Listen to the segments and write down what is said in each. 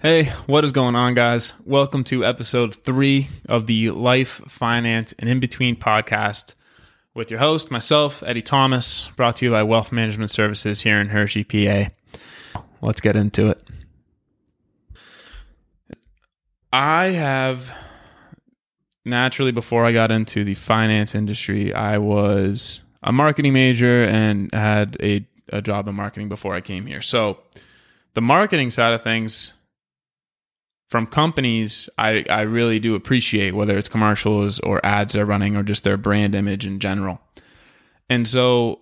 Hey, what is going on, guys? Welcome to episode 3 of the Life, Finance, and In-Between podcast with your host, myself, Eddie Thomas, brought to you by Wealth Management Services here in Hershey, PA. Let's get into it. I have, naturally, before I got into the finance industry, I was a marketing major and had a job in marketing before I came here. So the marketing side of things from companies, I really do appreciate, whether it's commercials or ads they're running or just their brand image in general. And so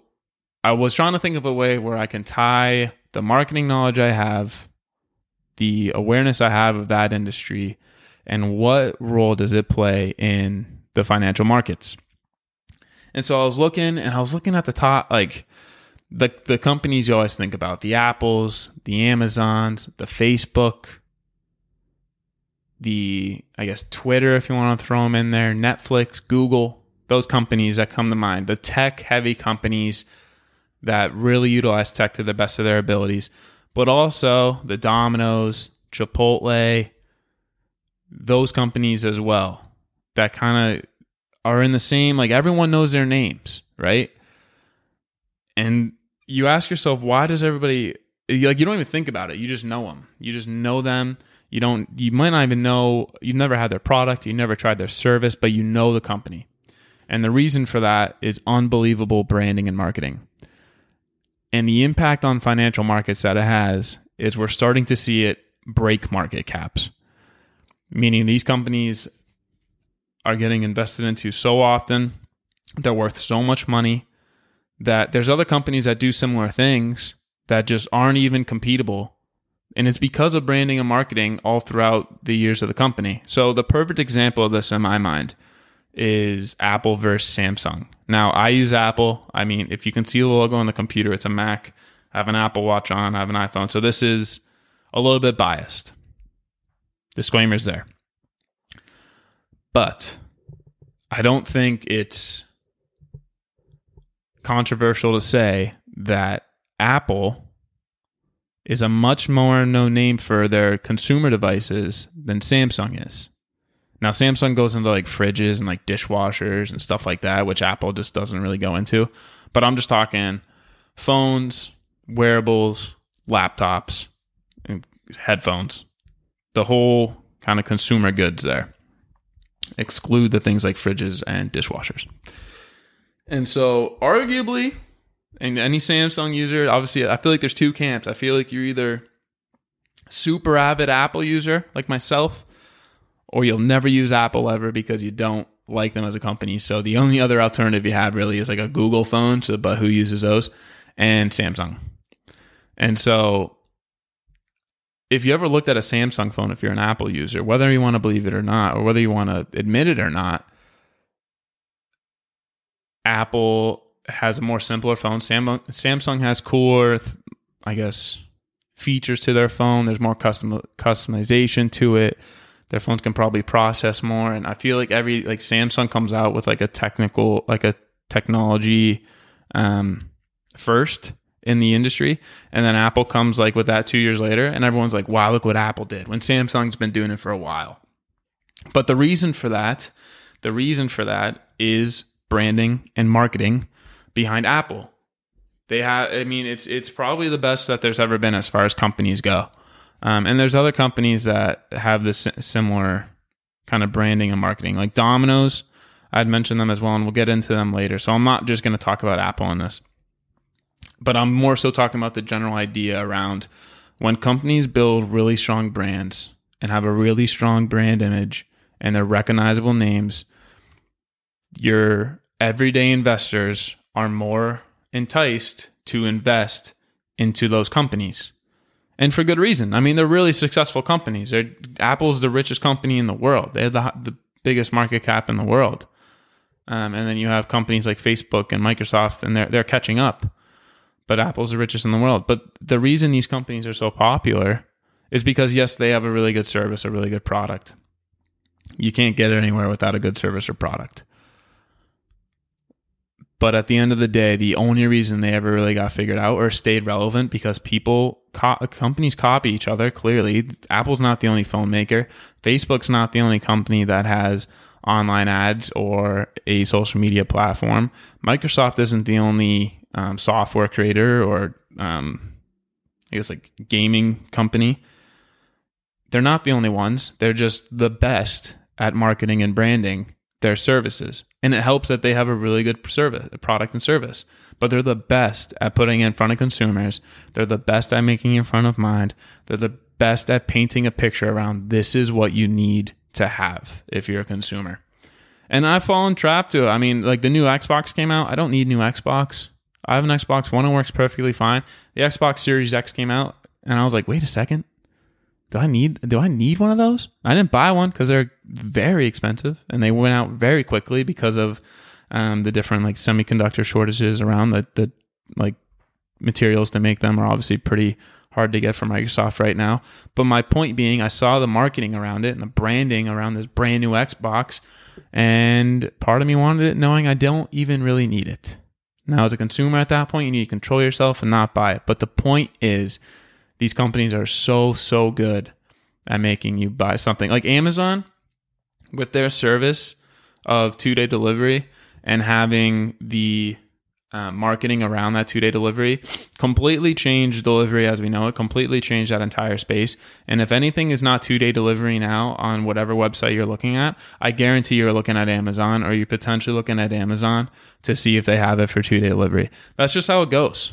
I was trying to think of a way where I can tie the marketing knowledge I have, the awareness I have of that industry, and what role does it play in the financial markets. And so I was looking at the top, like the companies you always think about, the Apples, the Amazons, the Facebook, the, I guess, Twitter, if you want to throw them in there, Netflix, Google, those companies that come to mind, the tech-heavy companies that really utilize tech to the best of their abilities, but also the Domino's, Chipotle, those companies as well that kind of are in the same, like everyone knows their names, right? And you ask yourself, why does everybody, like, you don't even think about it. You just know them. You just know them. You might not even know, you've never had their product, you never tried their service, but you know the company. And the reason for that is unbelievable branding and marketing. And the impact on financial markets that it has is we're starting to see it break market caps, meaning these companies are getting invested into so often, they're worth so much money, that there's other companies that do similar things that just aren't even compatible. And it's because of branding and marketing all throughout the years of the company. So the perfect example of this in my mind is Apple versus Samsung. Now, I use Apple. I mean, if you can see the logo on the computer, it's a Mac. I have an Apple Watch on. I have an iPhone. So this is a little bit biased. Disclaimer's there. But I don't think it's controversial to say that Apple is a much more known name for their consumer devices than Samsung is. Now, Samsung goes into like fridges and like dishwashers and stuff like that, which Apple just doesn't really go into. But I'm just talking phones, wearables, laptops, and headphones. The whole kind of consumer goods there. Exclude the things like fridges and dishwashers. And so arguably, and any Samsung user, obviously, I feel like there's two camps. I feel like you're either super avid Apple user like myself, or you'll never use Apple ever because you don't like them as a company. So the only other alternative you have really is like a Google phone, so, but who uses those? And Samsung. And so if you ever looked at a Samsung phone, if you're an Apple user, whether you want to believe it or not, or whether you want to admit it or not, Apple has a more simpler phone. Samsung has cooler, I guess, features to their phone. There's more customization to it. Their phones can probably process more. And I feel like every, like, Samsung comes out with like a technology first in the industry. And then Apple comes like with that 2 years later. And everyone's like, wow, look what Apple did, when Samsung's been doing it for a while. But the reason for that is branding and marketing behind Apple. They have, I mean, it's probably the best that there's ever been as far as companies go. And there's other companies that have this similar kind of branding and marketing, like Domino's. I'd mentioned them as well, and we'll get into them later. So I'm not just going to talk about Apple in this, but I'm more so talking about the general idea around when companies build really strong brands and have a really strong brand image and their recognizable names, your everyday investors are more enticed to invest into those companies. And for good reason. I mean, they're really successful companies. Apple's the richest company in the world. They have the biggest market cap in the world. And then you have companies like Facebook and Microsoft, and they're catching up. But Apple's the richest in the world. But the reason these companies are so popular is because, yes, they have a really good service, a really good product. You can't get it anywhere without a good service or product. But at the end of the day, the only reason they ever really got figured out or stayed relevant, because companies copy each other. Clearly, Apple's not the only phone maker. Facebook's not the only company that has online ads or a social media platform. Microsoft isn't the only software creator or I guess like gaming company. They're not the only ones. They're just the best at marketing and branding their services. And it helps that they have a really good service, product and service, but they're the best at putting in front of consumers. They're the best at making in front of mind. They're the best at painting a picture around this is what you need to have if you're a consumer. And I've fallen trapped to it. I mean, like the new Xbox came out. I don't need new Xbox. I have an Xbox One and works perfectly fine. The Xbox Series X came out and I was like, wait a second. Do I need one of those? I didn't buy one because they're very expensive and they went out very quickly because of the different like semiconductor shortages around the like materials to make them are obviously pretty hard to get from Microsoft right now. But my point being, I saw the marketing around it and the branding around this brand new Xbox, and part of me wanted it knowing I don't even really need it. Now, as a consumer at that point, you need to control yourself and not buy it. But the point is, these companies are so good at making you buy something. Like Amazon, with their service of two-day delivery and having the marketing around that two-day delivery, completely changed delivery as we know it, completely changed that entire space. And if anything is not two-day delivery now on whatever website you're looking at, I guarantee you're looking at Amazon, or you're potentially looking at Amazon to see if they have it for two-day delivery. That's just how it goes.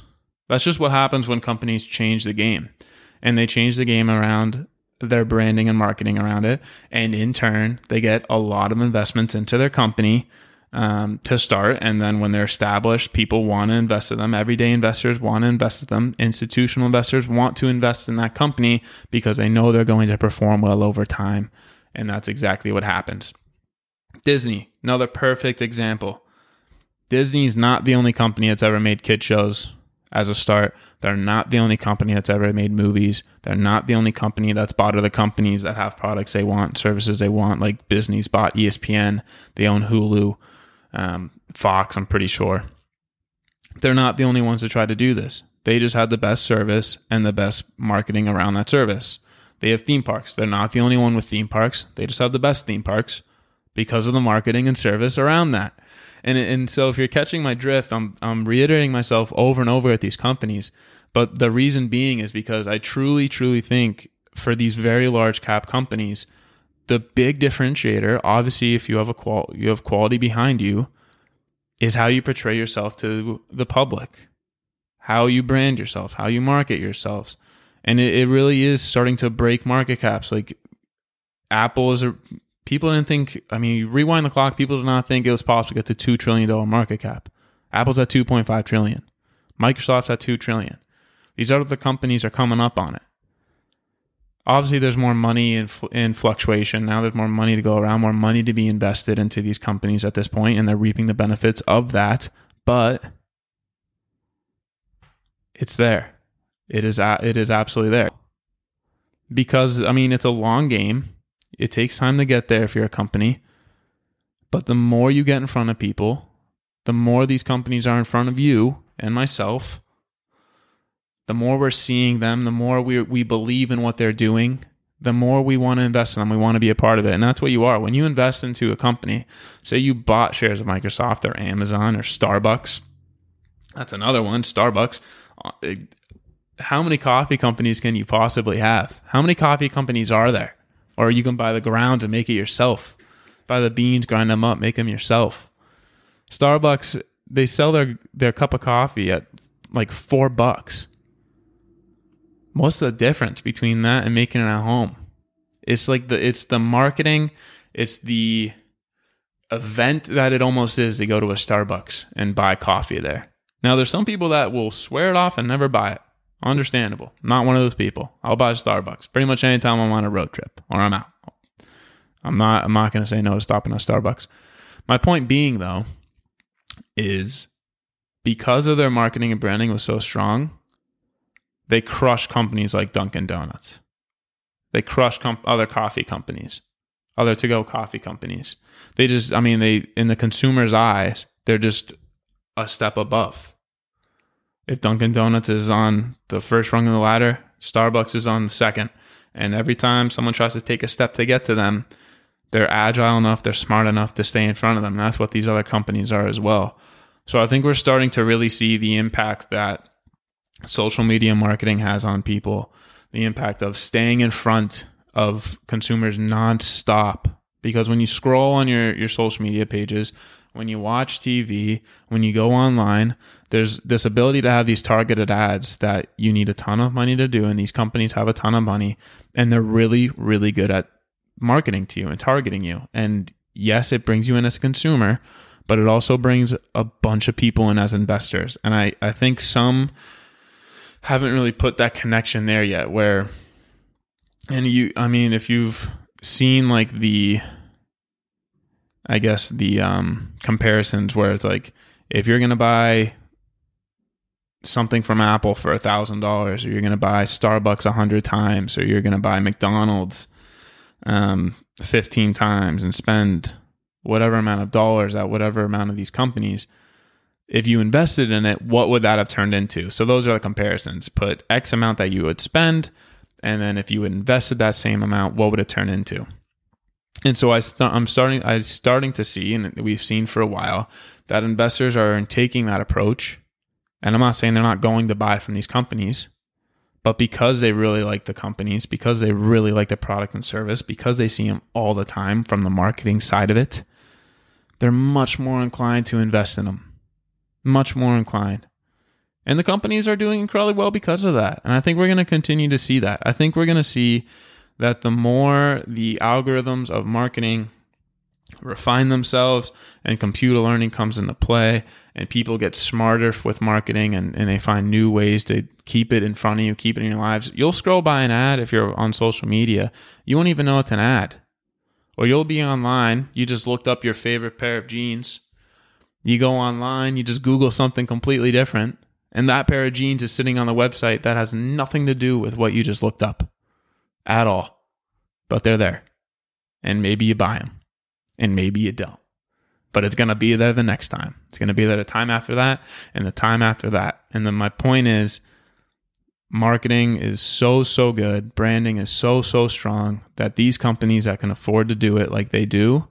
That's just what happens when companies change the game, and they change the game around their branding and marketing around it. And in turn, they get a lot of investments into their company to start. And then when they're established, people want to invest in them. Everyday investors want to invest in them. Institutional investors want to invest in that company because they know they're going to perform well over time. And that's exactly what happens. Disney, another perfect example. Disney's not the only company that's ever made kid shows as a start. They're not the only company that's ever made movies. They're not the only company that's bought other companies that have products they want, services they want, like Disney's bought ESPN. They own Hulu, Fox, I'm pretty sure. They're not the only ones to try to do this. They just had the best service and the best marketing around that service. They have theme parks. They're not the only one with theme parks. They just have the best theme parks because of the marketing and service around that. And so if you're catching my drift, I'm reiterating myself over and over at these companies. But the reason being is because I truly think for these very large cap companies, the big differentiator, obviously if you have quality behind you, is how you portray yourself to the public, how you brand yourself, how you market yourselves. And it really is starting to break market caps. Like Apple is people didn't think, I mean, you rewind the clock, people did not think it was possible to get to $2 trillion market cap. Apple's at $2.5 trillion. Microsoft's at $2 trillion. These other companies are coming up on it. Obviously, there's more money in fluctuation. Now there's more money to go around, more money to be invested into these companies at this point, and they're reaping the benefits of that. But it's there. It is absolutely there. Because, I mean, it's a long game. It takes time to get there if you're a company, but the more you get in front of people, the more these companies are in front of you and myself, the more we're seeing them, the more we believe in what they're doing, the more we want to invest in them. We want to be a part of it. And that's what you are. When you invest into a company, say you bought shares of Microsoft or Amazon or Starbucks. That's another one, Starbucks. How many coffee companies can you possibly have? How many coffee companies are there? Or you can buy the grounds and make it yourself. Buy the beans, grind them up, make them yourself. Starbucks, they sell their cup of coffee at like $4. What's the difference between that and making it at home? It's like it's the marketing, it's the event that it almost is to go to a Starbucks and buy coffee there. Now, there's some people that will swear it off and never buy it. Understandable. Not one of those people. I'll buy Starbucks pretty much anytime I'm on a road trip or I'm out. I'm not going to say no to stopping at Starbucks. My point being, though, is because of their marketing and branding was so strong, they crushed companies like Dunkin' Donuts. They crushed other coffee companies, other to-go coffee companies. They in the consumer's eyes, they're just a step above. If Dunkin' Donuts is on the first rung of the ladder, Starbucks is on the second. And every time someone tries to take a step to get to them, they're agile enough, they're smart enough to stay in front of them. And that's what these other companies are as well. So I think we're starting to really see the impact that social media marketing has on people, the impact of staying in front of consumers nonstop. Because when you scroll on your social media pages, when you watch TV, when you go online, there's this ability to have these targeted ads that you need a ton of money to do, and these companies have a ton of money, and they're really, really good at marketing to you and targeting you. And yes, it brings you in as a consumer, but it also brings a bunch of people in as investors. And I think some haven't really put that connection there yet, where, and if you've seen like the comparisons where it's like, if you're going to buy something from Apple for $1,000, or you're going to buy Starbucks 100 times, or you're going to buy McDonald's 15 times and spend whatever amount of dollars at whatever amount of these companies, if you invested in it, what would that have turned into? So those are the comparisons. Put X amount that you would spend, and then if you invested that same amount, what would it turn into? And so I'm starting to see, and we've seen for a while, that investors are taking that approach. And I'm not saying they're not going to buy from these companies, but because they really like the companies, because they really like the product and service, because they see them all the time from the marketing side of it, they're much more inclined to invest in them, much more inclined. And the companies are doing incredibly well because of that. And I think we're going to continue to see that. I think we're going to see that the more the algorithms of marketing refine themselves and computer learning comes into play and people get smarter with marketing and they find new ways to keep it in front of you, keep it in your lives. You'll scroll by an ad if you're on social media. You won't even know it's an ad. Or you'll be online. You just looked up your favorite pair of jeans. You go online. You just Google something completely different. And that pair of jeans is sitting on the website that has nothing to do with what you just looked up at all. But they're there. And maybe you buy them. And maybe you don't. But it's going to be there the next time. It's going to be there the time after that and the time after that. And then my point is, marketing is so, so good. Branding is so, so strong that these companies that can afford to do it like they do,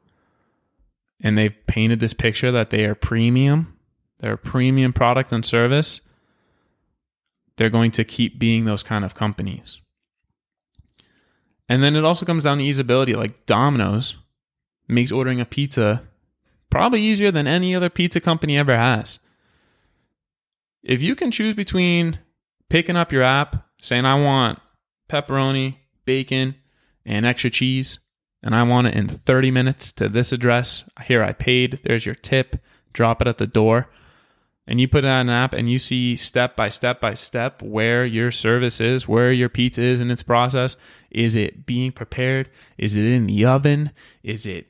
and they've painted this picture that they are premium, they're a premium product and service, they're going to keep being those kind of companies. And then it also comes down to easeability. Like Domino's makes ordering a pizza probably easier than any other pizza company ever has. If you can choose between picking up your app, saying I want pepperoni, bacon, and extra cheese, and I want it in 30 minutes to this address, here I paid, there's your tip, drop it at the door, and you put it on an app and you see step by step by step where your service is, where your pizza is in its process. Is it being prepared? Is it in the oven? Is it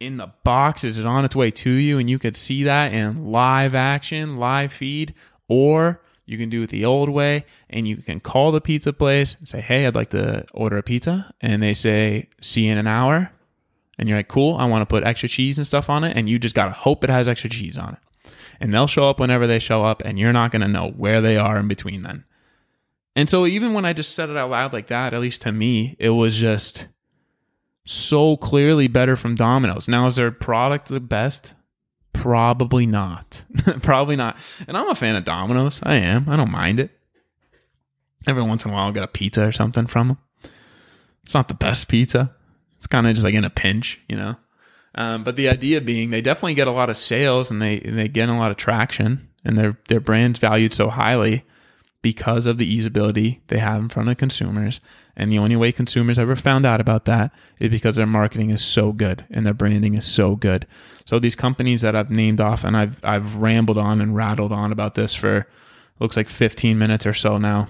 in the box? Is it on its way to you? And you could see that in live action, live feed, or you can do it the old way and you can call the pizza place and say, hey, I'd like to order a pizza. And they say, see you in an hour. And you're like, cool, I want to put extra cheese and stuff on it. And you just got to hope it has extra cheese on it. And they'll show up whenever they show up, and you're not going to know where they are in between then. And so even when I just said it out loud like that, at least to me, it was just so clearly better from Domino's. Now, is their product the best? Probably not. Probably not. And I'm a fan of Domino's. I am. I don't mind it. Every once in a while, I'll get a pizza or something from them. It's not the best pizza. It's kind of just like in a pinch, you know? But the idea being they definitely get a lot of sales and they get a lot of traction, and their brand's valued so highly because of the easeability they have in front of consumers. And the only way consumers ever found out about that is because their marketing is so good and their branding is so good. So these companies that I've named off, and I've rambled on and rattled on about this for looks like 15 minutes or so now.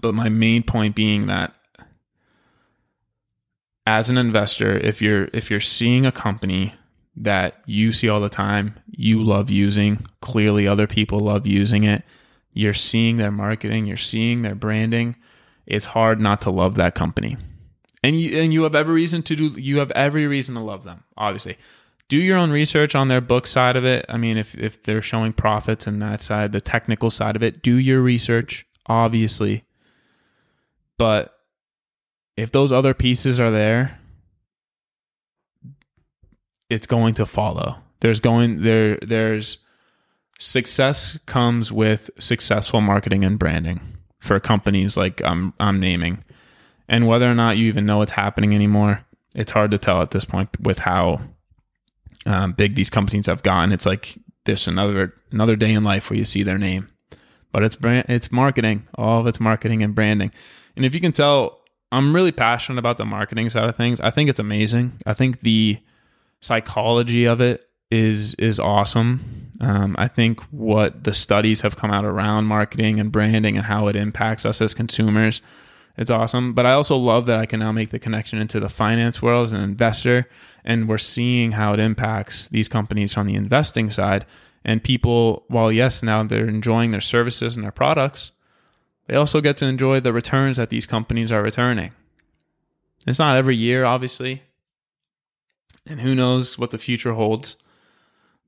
But my main point being that as an investor, if you're seeing a company that you see all the time, you love using, clearly other people love using it, you're seeing their marketing, you're seeing their branding, it's hard not to love that company. And you have every reason to love them, obviously. do your own research on their book side of it. I mean, if they're showing profits and that side, the technical side of it, do your research, obviously. But if those other pieces are there, it's going to follow. There's success comes with successful marketing and branding for companies like I'm naming. And whether or not you even know it's happening anymore, it's hard to tell at this point with how big these companies have gotten. It's like this another day in life where you see their name, but it's marketing. All of it's marketing and branding. And if you can tell, I'm really passionate about the marketing side of things. I think it's amazing. I think the psychology of it is awesome. I think what the studies have come out around marketing and branding and how it impacts us as consumers, it's awesome. But I also love that I can now make the connection into the finance world as an investor, and we're seeing how it impacts these companies on the investing side. And people, while yes, now they're enjoying their services and their products, they also get to enjoy the returns that these companies are returning. It's not every year, obviously, and who knows what the future holds.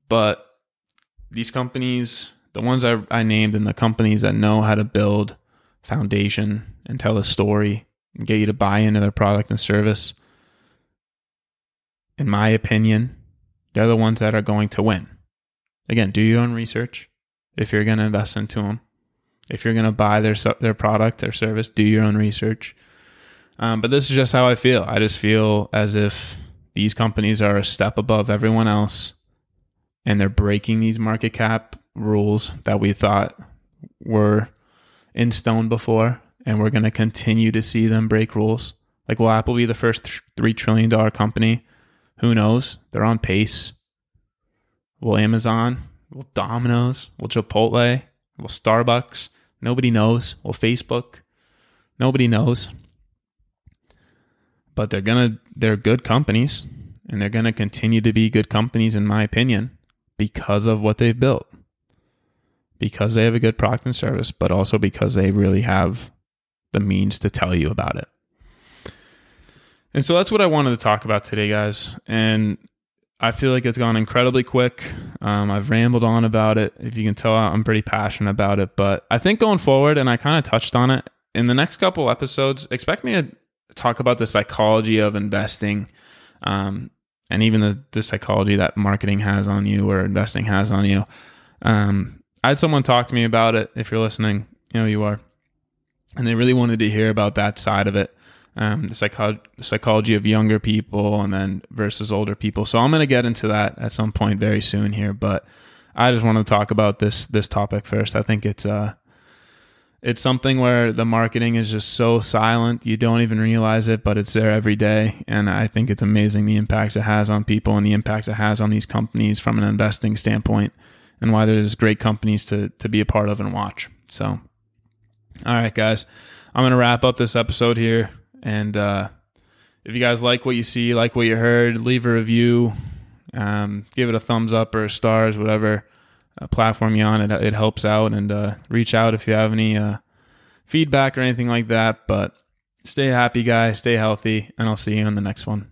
But these companies, the ones I named, and the companies that know how to build foundation and tell a story and get you to buy into their product and service, in my opinion, they're the ones that are going to win. Again, do your own research if you're going to invest into them. If you're going to buy their product, their service, do your own research. But this is just how I feel. I just feel as if these companies are a step above everyone else, and they're breaking these market cap rules that we thought were in stone before, and we're going to continue to see them break rules. Like, will Apple be the first $3 trillion company? Who knows? They're on pace. Will Amazon? Will Domino's? Will Chipotle? Will Starbucks? Nobody knows. Will Facebook? Nobody knows. But they're good companies, and they're going to continue to be good companies, in my opinion, because of what they've built, because they have a good product and service, but also because they really have the means to tell you about it. And so that's what I wanted to talk about today, guys. And I feel like it's gone incredibly quick. I've rambled on about it. If you can tell, I'm pretty passionate about it. But I think going forward, and I kind of touched on it, in the next couple episodes, expect me to talk about the psychology of investing, and even the psychology that marketing has on you or investing has on you. I had someone talk to me about it. If you're listening, you know you are. And they really wanted to hear about that side of it, the psychology of younger people and then versus older people. So I'm going to get into that at some point very soon here. But I just want to talk about this topic first. I think it's something where the marketing is just so silent. You don't even realize it, but it's there every day. And I think it's amazing the impacts it has on people and the impacts it has on these companies from an investing standpoint, and why there's great companies to be a part of and watch. So, all right, guys, I'm going to wrap up this episode here. And if you guys like what you see, like what you heard, leave a review, give it a thumbs up or stars, whatever platform you're on. It helps out. And reach out if you have any feedback or anything like that. But stay happy, guys. Stay healthy. And I'll see you on the next one.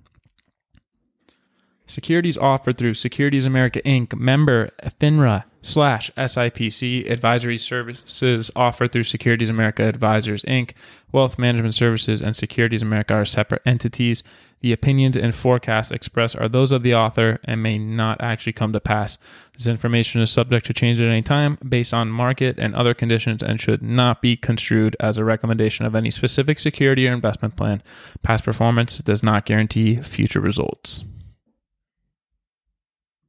Securities offered through Securities America Inc., member FINRA /SIPC. Advisory services offered through Securities America Advisors Inc. Wealth Management Services and Securities America are separate entities. The opinions and forecasts expressed are those of the author and may not actually come to pass. This information is subject to change at any time based on market and other conditions and should not be construed as a recommendation of any specific security or investment plan. Past performance does not guarantee future results.